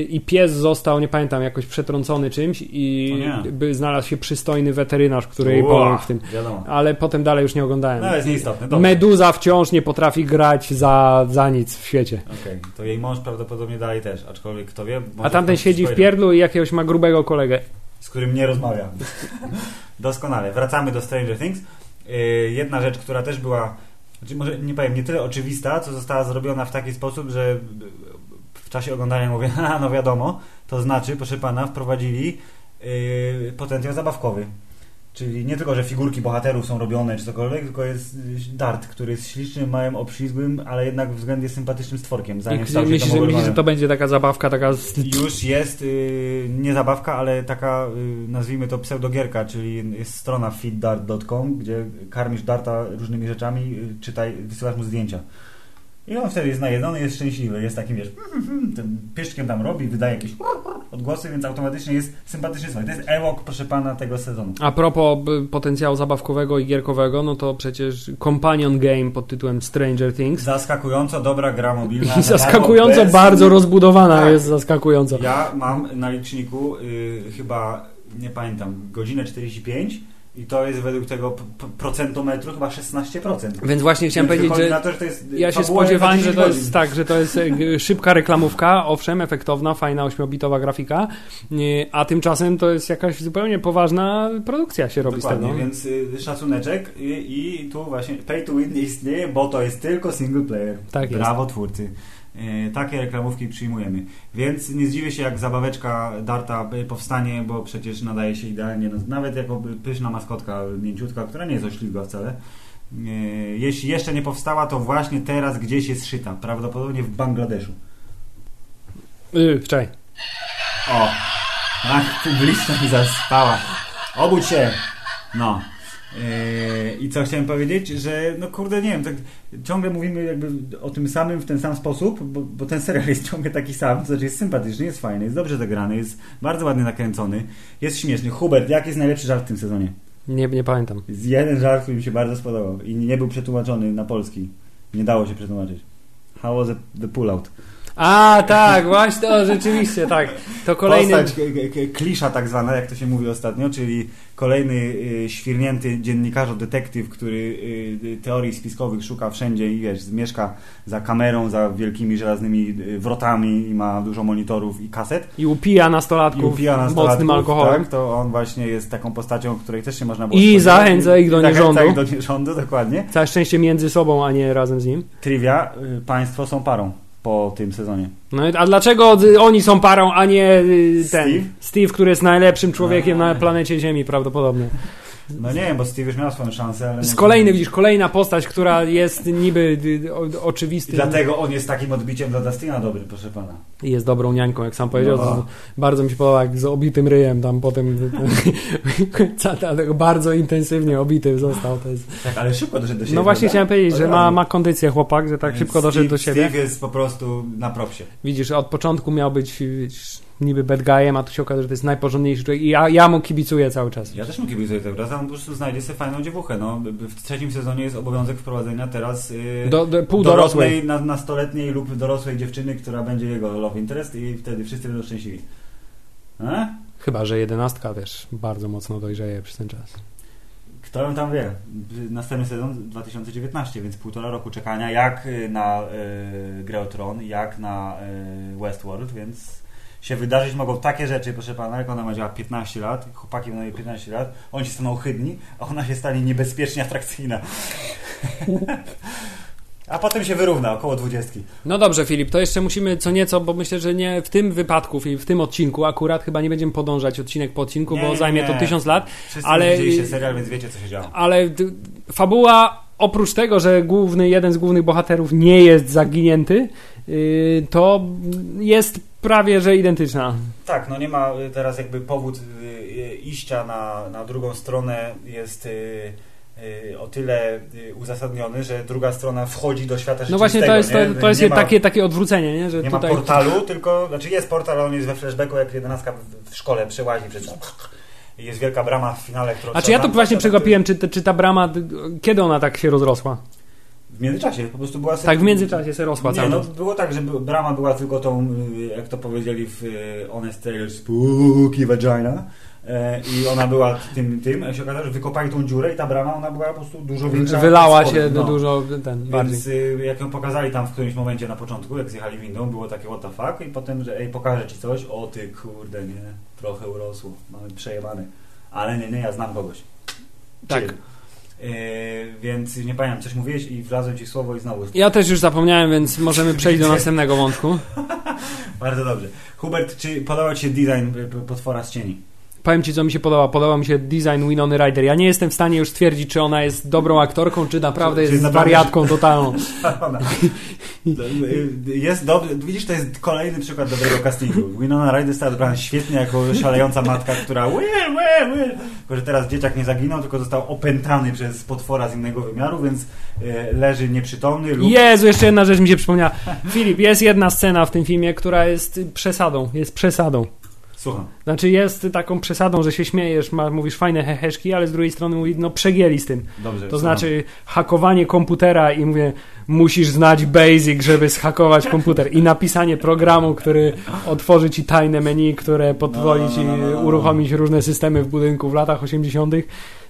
I pies został, nie pamiętam, jakoś przetrącony czymś i znalazł się przystojny weterynarz, który jej pomógł w tym. Wiadomo. Ale potem dalej już nie oglądałem. No jest nieistotne. Dobrze. Meduza wciąż nie potrafi grać za nic w świecie. Okej. To jej mąż prawdopodobnie dalej też, aczkolwiek kto wie. A tamten siedzi w pierdlu i jakiegoś ma grubego kolegę. Z którym nie rozmawia. Doskonale. Wracamy do Stranger Things. Jedna rzecz, która też była, znaczy może nie powiem, nie tyle oczywista, co została zrobiona w taki sposób, że w czasie oglądania mówię, no wiadomo, to znaczy, proszę pana, wprowadzili potencjał zabawkowy. Czyli nie tylko, że figurki bohaterów są robione czy cokolwiek, tylko jest dart, który jest ślicznym, małym, obślizgłym, ale jednak względnie sympatycznym stworkiem. Myślisz, że to będzie taka zabawka, taka... Już jest, nie zabawka, ale taka, nazwijmy to pseudogierka, czyli jest strona feeddart.com, gdzie karmisz darta różnymi rzeczami, wysyłasz mu zdjęcia. I on wtedy jest najedzony, jest szczęśliwy, jest takim, wiesz, tym pyszczkiem tam robi, wydaje jakieś odgłosy, więc automatycznie jest sympatyczny swój. To jest ewok, proszę pana, tego sezonu. A propos potencjału zabawkowego i gierkowego, no to przecież companion game pod tytułem Stranger Things. Zaskakująco dobra gra mobilna. I zaskakująco bardzo rozbudowana, tak. Jest zaskakująco. Ja mam na liczniku chyba, nie pamiętam, godzinę 45. I to jest według tego procentometru chyba 16%. Więc właśnie chciałem powiedzieć, że, to, że to jest, ja się spodziewałem, że to jest tak, że to jest szybka reklamówka, owszem, efektowna, fajna, 8-bitowa grafika, a tymczasem to jest jakaś zupełnie poważna produkcja się robi. Dokładnie, z tego. Więc szacuneczek i tu właśnie pay to win nie istnieje, bo to jest tylko single player. Tak jest. Brawo twórcy. Takie reklamówki przyjmujemy. Więc nie zdziwię się, jak zabaweczka Darta powstanie, bo przecież nadaje się idealnie, no, nawet jako pyszna maskotka mięciutka, która nie jest oślizgła wcale. Jeśli jeszcze nie powstała, to właśnie teraz gdzieś jest szyta. Prawdopodobnie w Bangladeszu. Wczoraj. O! Ach, publiczność zaspała. Obudź się! No. I co chciałem powiedzieć, że no kurde, nie wiem, tak ciągle mówimy jakby o tym samym w ten sam sposób, bo ten serial jest ciągle taki sam, to znaczy jest sympatyczny, jest fajny, jest dobrze zagrany, jest bardzo ładnie nakręcony, jest śmieszny. Hubert, jaki jest najlepszy żart w tym sezonie? Nie pamiętam. Jeden żart, który mi się bardzo spodobał i nie był przetłumaczony na polski, nie dało się przetłumaczyć. How was the pullout? A, tak, właśnie, o, rzeczywiście, tak. To kolejny... Postać klisza tak zwana, jak to się mówi ostatnio, czyli kolejny świrnięty dziennikarz, detektyw, który teorii spiskowych szuka wszędzie i wiesz, mieszka za kamerą, za wielkimi żelaznymi wrotami i ma dużo monitorów i kaset. I upija nastolatków mocnym alkoholem. Tak, to on właśnie jest taką postacią, której też się można było... I zachęca ich do nierządu. Zachęca ich do nierządu, dokładnie. Całe szczęście między sobą, a nie razem z nim. Trivia, państwo są parą. Po tym sezonie. No, a dlaczego oni są parą, a nie ten Steve, który jest najlepszym człowiekiem na planecie Ziemi prawdopodobnie? No nie wiem, bo Steve już miał swoją szansę. Ale z kolejny, widzisz, kolejna postać, która jest niby oczywistym. Dlatego on jest takim odbiciem dla Dustina dobry, proszę pana. I jest dobrą niańką, jak sam powiedział. No. Bardzo mi się podoba, jak z obitym ryjem tam potem bardzo intensywnie obity został. To jest... Tak, ale szybko doszedł do siebie. No właśnie chciałem powiedzieć, że ma kondycję chłopak, że tak więc szybko doszedł do siebie. Steve jest po prostu na propsie. Widzisz, od początku miał być... niby bad guyem, a tu się okazuje, że to jest najporządniejszy człowiek i ja mu kibicuję cały czas. Ja też mu kibicuję cały czas, a on po prostu znajdzie sobie fajną dziewuchę. No, w trzecim sezonie jest obowiązek wprowadzenia teraz dorosłej, nastoletniej lub dorosłej dziewczyny, która będzie jego love interest i wtedy wszyscy będą szczęśliwi. A? Chyba, że 11 wiesz, bardzo mocno dojrzeje przez ten czas. Kto ją tam wie? Następny sezon 2019, więc 1,5 roku czekania jak na Grę o Tron, jak na Westworld, więc się wydarzyć mogą takie rzeczy, proszę pana, jak ona ma działa 15 lat, chłopaki mają 15 lat, oni się staną ohydni, a ona się stanie niebezpiecznie atrakcyjna. A potem się wyrówna, około 20. No dobrze, Filip, to jeszcze musimy co nieco, bo myślę, że nie w tym wypadku, w tym odcinku akurat chyba nie będziemy podążać odcinek po odcinku, bo zajmie to 1000 lat. Wszyscy widzieliście serial, więc wiecie, co się działo. Ale fabuła, oprócz tego, że jeden z głównych bohaterów nie jest zaginięty, to jest prawie, że identyczna. Tak, no nie ma teraz jakby powód iścia na drugą stronę jest o tyle uzasadniony, że druga strona wchodzi do świata rzeczywistego. No właśnie to jest nie ma, takie odwrócenie, nie? Że nie tutaj... ma portalu, tylko, znaczy jest portal, ale on jest we flashbacku, jak 11 w szkole przełazi przez... Jest wielka brama w finale, która... A czy ja to właśnie przegapiłem, czy ta brama, kiedy ona tak się rozrosła? W międzyczasie, po prostu była... Tak, w międzyczasie się rosła cały czas. Było tak, że brama była tylko tą, jak to powiedzieli w Honest Tales, spooky vagina i ona była tym, a się okazało, że wykopali tą dziurę i ta brama, ona była po prostu dużo większa. Wylała się dużo, bardziej. Więc jak ją pokazali tam w którymś momencie na początku, jak zjechali windą, było takie what the fuck i potem, że ej, pokażę ci coś, o ty kurde, nie, trochę urosło, mamy przejebane, ale nie, ja znam kogoś. Tak. Czyli. Więc nie pamiętam, coś mówiłeś i wlazłem ci w słowo i znowu. Ja też już zapomniałem, więc możemy przejść do następnego wątku. Bardzo dobrze. Hubert, czy podobał ci się design potwora z cieni? powiem ci, co mi się podoba. Podoba mi się design Winony Ryder. Ja nie jestem w stanie już stwierdzić, czy ona jest dobrą aktorką, czy naprawdę jest wariatką totalną. Jest dobry, widzisz, to jest kolejny przykład dobrego castingu. Winona Ryder została dobrana świetnie jako szalejąca matka, która tylko, że teraz dzieciak nie zaginął, tylko został opętany przez potwora z innego wymiaru, więc leży nieprzytomny lub... Jezu, jeszcze jedna rzecz mi się przypomniała. Filip, jest jedna scena w tym filmie, która jest przesadą. Jest przesadą. Słucham. Znaczy jest taką przesadą, że się śmiejesz, mówisz fajne heheszki, ale z drugiej strony mówi, no przegięli z tym. Dobrze, to znaczy hakowanie komputera i mówię, musisz znać basic, żeby zhakować komputer i napisanie programu, który otworzy ci tajne menu, które pozwoli ci uruchomić różne systemy w budynku w latach 80.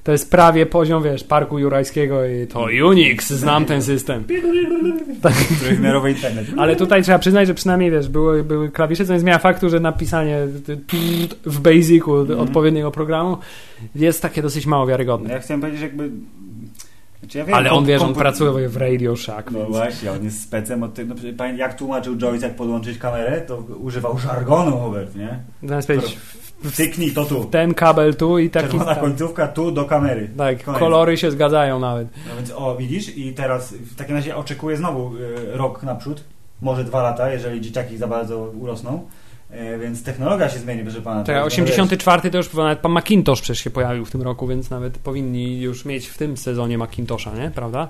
To jest prawie poziom, wiesz, Parku Jurajskiego i to Unix, znam ten system. Trójwymiarowy internet. Ale tutaj trzeba przyznać, że przynajmniej, wiesz, były klawisze, co nie zmienia faktu, że napisanie w Basicu odpowiedniego programu jest takie dosyć mało wiarygodne. Ja chciałem powiedzieć, że jakby... Znaczy, ja wiem, ale on, wiesz, on pracuje w Radio Shack. No więc... właśnie, on jest specem od tych... No, jak tłumaczył Joyce, jak podłączyć kamerę, to używał żargonu, Robert, nie? Zamiast powiedzieć... Wtyknij to tu. Ten kabel tu i taki... Czerwona końcówka tu do kamery. Tak, koniec. Kolory się zgadzają nawet. No więc o, widzisz? I teraz w takim razie oczekuję znowu rok naprzód. Może 2 lata, jeżeli dzieciaki za bardzo urosną. Więc technologia się zmieni, proszę pana. Tak, 84 to już nawet pan Macintosh przecież się pojawił w tym roku, więc nawet powinni już mieć w tym sezonie Macintosha, nie? Prawda?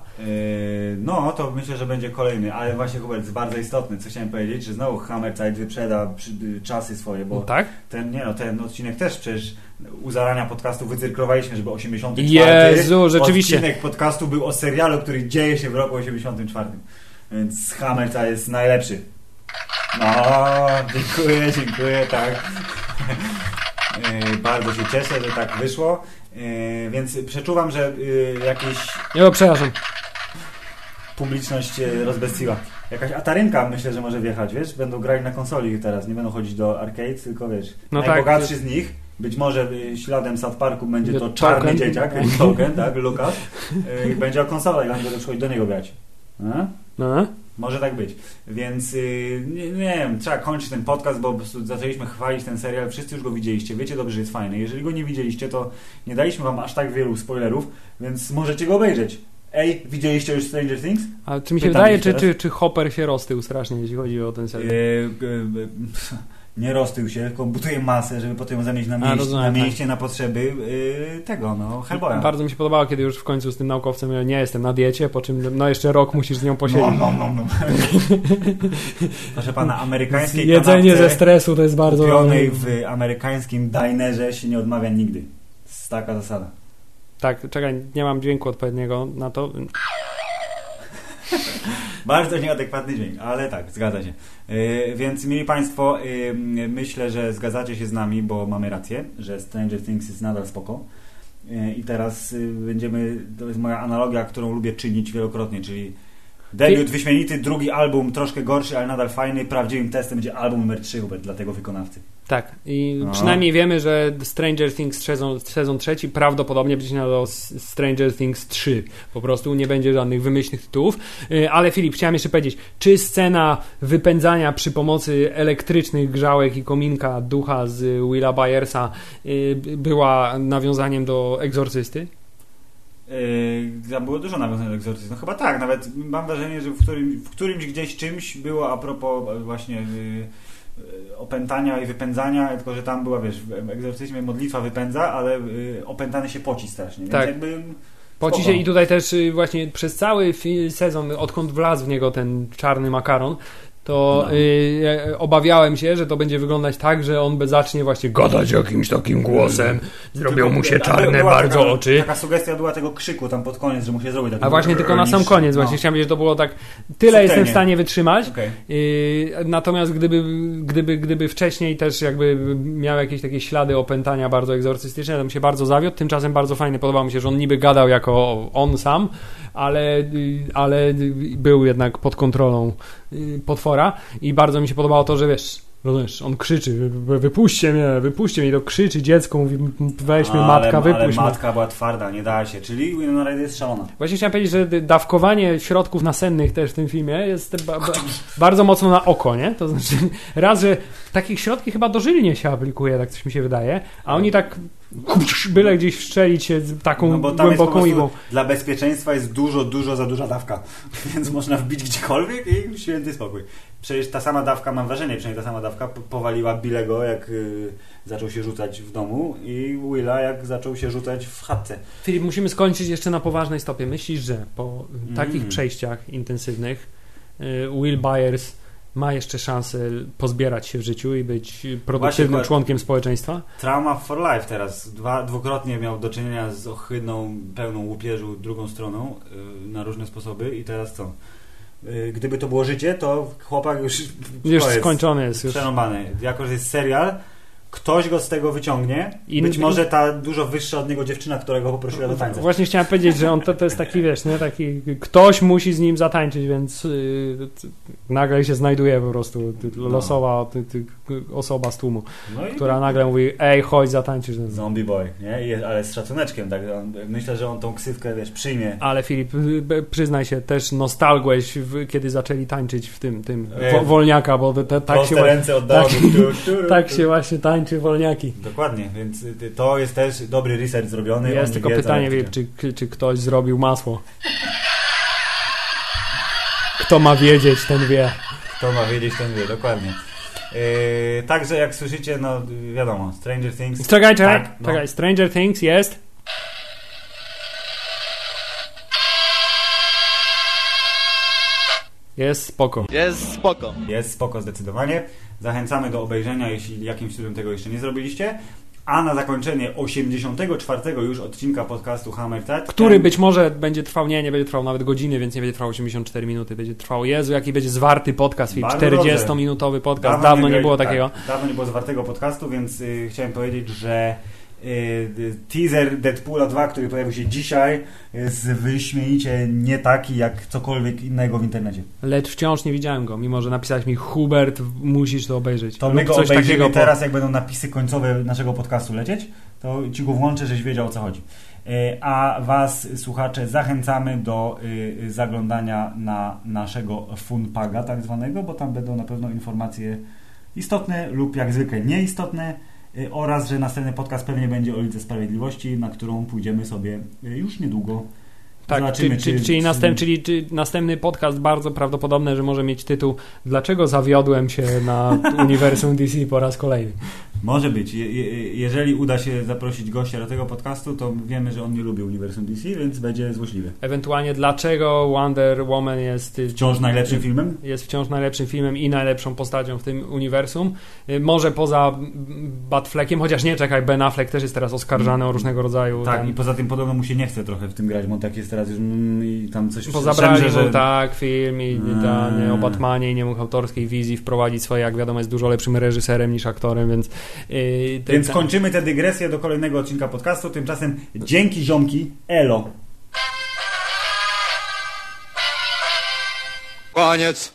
No, to myślę, że będzie kolejny, ale właśnie Hubert jest bardzo istotny, co chciałem powiedzieć, że znowu Hammerzeit wyprzeda czasy swoje, bo no tak? ten odcinek też przecież u zarania podcastu wycyrklowaliśmy, żeby 84. Jezu, rzeczywiście. Odcinek podcastu był o serialu, który dzieje się w roku 84. Więc Hammerzeit jest najlepszy. No, dziękuję, tak. Bardzo się cieszę, że tak wyszło. Więc przeczuwam, że jakiś... Ja, przepraszam. Publiczność rozbestiła. Jakaś atarynka, myślę, że może wjechać, wiesz? Będą grali na konsoli teraz, nie będą chodzić do arcade, tylko wiesz, no najbogatszy tak, z nich, być może śladem South Parku będzie to czarny dzieciak, Token, tak, Lukas, będzie o konsolę i będą przychodzić do niego grać. No. Może tak być, więc nie wiem, trzeba kończyć ten podcast, bo po prostu zaczęliśmy chwalić ten serial, wszyscy już go widzieliście, wiecie dobrze, że jest fajny. Jeżeli go nie widzieliście, to nie daliśmy wam aż tak wielu spoilerów, więc możecie go obejrzeć. Ej, widzieliście już Stranger Things? A czy mi się wydaje, czy Hopper się roztył strasznie, jeśli chodzi o ten serial? Nie roztył się, tylko butuje masę, żeby potem ją zamienić na potrzeby tego, Hellboya. Bardzo mi się podobało, kiedy już w końcu z tym naukowcem nie jestem na diecie, po czym jeszcze rok musisz z nią posiedzieć. No. Proszę pana, amerykańskiej jedzenie ze stresu to jest bardzo... kupionej w amerykańskim dinerze się nie odmawia nigdy. Jest taka zasada. Tak, czekaj, nie mam dźwięku odpowiedniego na to... Bardzo nieadekwatny dźwięk, ale tak, zgadza się. Więc mili Państwo, myślę, że zgadzacie się z nami, bo mamy rację, że Stranger Things jest nadal spoko. I teraz będziemy, to jest moja analogia, którą lubię czynić wielokrotnie, czyli debiut wyśmienity, drugi album troszkę gorszy, ale nadal fajny. Prawdziwym testem będzie album numer 3, Hubert, dla tego wykonawcy. Tak, i przynajmniej wiemy, że Stranger Things sezon 3 prawdopodobnie będzie się nazywał Stranger Things 3. Po prostu nie będzie żadnych wymyślnych tytułów. Ale Filip, chciałem jeszcze powiedzieć, czy scena wypędzania przy pomocy elektrycznych grzałek i kominka ducha z Willa Byersa była nawiązaniem do Egzorcysty? Tam było dużo nawiązań do egzorcyzmu. Chyba tak, nawet mam wrażenie, że w którymś gdzieś czymś było a propos właśnie opętania i wypędzania, tylko że tam była, wiesz, w egzorcyzmie modlitwa wypędza, ale opętany się poci strasznie, więc tak. Jakby... Poci się i tutaj też właśnie przez cały sezon, odkąd wlazł w niego ten czarny makaron, to obawiałem się, że to będzie wyglądać tak, że on zacznie właśnie gadać jakimś takim głosem, zrobią mu się czarne bardzo oczy. Taka sugestia była tego krzyku tam pod koniec, że mu się zrobił taki... A właśnie tylko na sam koniec właśnie chciałem powiedzieć, że to było tak, tyle jestem w stanie wytrzymać. Natomiast gdyby wcześniej też jakby miał jakieś takie ślady opętania bardzo egzorcystyczne, to mi się bardzo zawiódł. Tymczasem bardzo fajny, podobał mi się, że on niby gadał jako on sam, ale był jednak pod kontrolą potwora i bardzo mi się podobało to, że wiesz, Rozumiesz, on krzyczy, wypuśćcie mnie, to krzyczy dziecko, mówi, weź mnie, matka, wypuść mnie. Matka była twarda, nie dała się, czyli Winona Ryder jest szalona. Właśnie chciałem powiedzieć, że dawkowanie środków nasennych też w tym filmie jest bardzo mocno na oko, nie? To znaczy, raz, że takich środki chyba dożylnie się aplikuje, tak coś mi się wydaje, a oni tak byle gdzieś wstrzelić się z taką no bo tam głęboką igłą. Dla bezpieczeństwa jest za duża dawka, więc można wbić gdziekolwiek i święty spokój. Przecież ta sama dawka, mam wrażenie, przynajmniej ta sama dawka powaliła Billego, jak zaczął się rzucać w domu, i Willa, jak zaczął się rzucać w chatce. Filip, musimy skończyć jeszcze na poważnej stopie. Myślisz, że po takich przejściach intensywnych Will Byers ma jeszcze szansę pozbierać się w życiu i być produktywnym członkiem społeczeństwa? Trauma for Life teraz. Dwukrotnie miał do czynienia z ohydną, pełną łupieżu drugą stroną na różne sposoby i teraz co? Gdyby to było życie, to chłopak już jest skończony, jest przerąbany. Jako że jest serial, ktoś go z tego wyciągnie. Być może ta dużo wyższa od niego dziewczyna, która go poprosiła do tańca. Właśnie chciałem powiedzieć, że on to jest taki, wiesz, nie? Taki, ktoś musi z nim zatańczyć, więc nagle się znajduje po prostu losowa osoba z tłumu, która nagle mówi, ej, chodź, zatańczysz. Zombie boy, nie? Ale z szacuneczkiem. Tak? Myślę, że on tą ksywkę, wiesz, przyjmie. Ale Filip, przyznaj się, też nostalgłeś, kiedy zaczęli tańczyć w tym wolniaka, bo tak się właśnie tańczy. Czy wolniaki. Dokładnie, więc to jest też dobry research zrobiony. Jest tylko pytanie, czy ktoś zrobił masło. Kto ma wiedzieć, ten wie. Kto ma wiedzieć, ten wie, dokładnie. Także jak słyszycie, no wiadomo, Stranger Things... Czekaj, Stranger Things jest... Jest spoko. Jest spoko, zdecydowanie. Zachęcamy do obejrzenia, jeśli jakimś cudem tego jeszcze nie zrobiliście. A na zakończenie 84 już odcinka podcastu Hammer Tat, który być może będzie trwał, nie będzie trwał nawet godziny, więc nie będzie trwał 84 minuty, będzie trwał, Jezu, jaki będzie zwarty podcast, 40-minutowy podcast, dawno nie było takiego. Tak, dawno nie było zwartego podcastu, więc chciałem powiedzieć, że teaser Deadpoola 2, który pojawił się dzisiaj, jest wyśmienicie nie taki jak cokolwiek innego w internecie. Lecz wciąż nie widziałem go, mimo że napisałeś mi, Hubert, musisz to obejrzeć. To my go obejrzymy teraz, jak będą napisy końcowe naszego podcastu lecieć, to ci go włączę, żeś wiedział, o co chodzi. A was, słuchacze, zachęcamy do zaglądania na naszego funpaga tak zwanego, bo tam będą na pewno informacje istotne lub jak zwykle nieistotne, oraz, że następny podcast pewnie będzie o Lidze Sprawiedliwości, na którą pójdziemy sobie już niedługo. Tak, zobaczymy, czyli następny podcast, bardzo prawdopodobne, że może mieć tytuł Dlaczego zawiodłem się na uniwersum DC po raz kolejny? Może być. Jeżeli uda się zaprosić gościa do tego podcastu, to wiemy, że on nie lubi uniwersum DC, więc będzie złośliwy. Ewentualnie dlaczego Wonder Woman jest wciąż najlepszym filmem? Jest wciąż najlepszym filmem i najlepszą postacią w tym uniwersum. Może poza Batfleckiem, chociaż nie, czekaj, Ben Affleck też jest teraz oskarżany o różnego rodzaju... Tak, i poza tym podobno mu się nie chce trochę w tym grać, bo tak jest teraz już i tam coś... Pozabrali że... tak, film i o Batmanie i nie mógł autorskiej wizji wprowadzić swoje, jak wiadomo, jest dużo lepszym reżyserem niż aktorem, więc... Więc kończymy tę dygresję do kolejnego odcinka podcastu. Tymczasem dzięki, ziomki, elo. Koniec.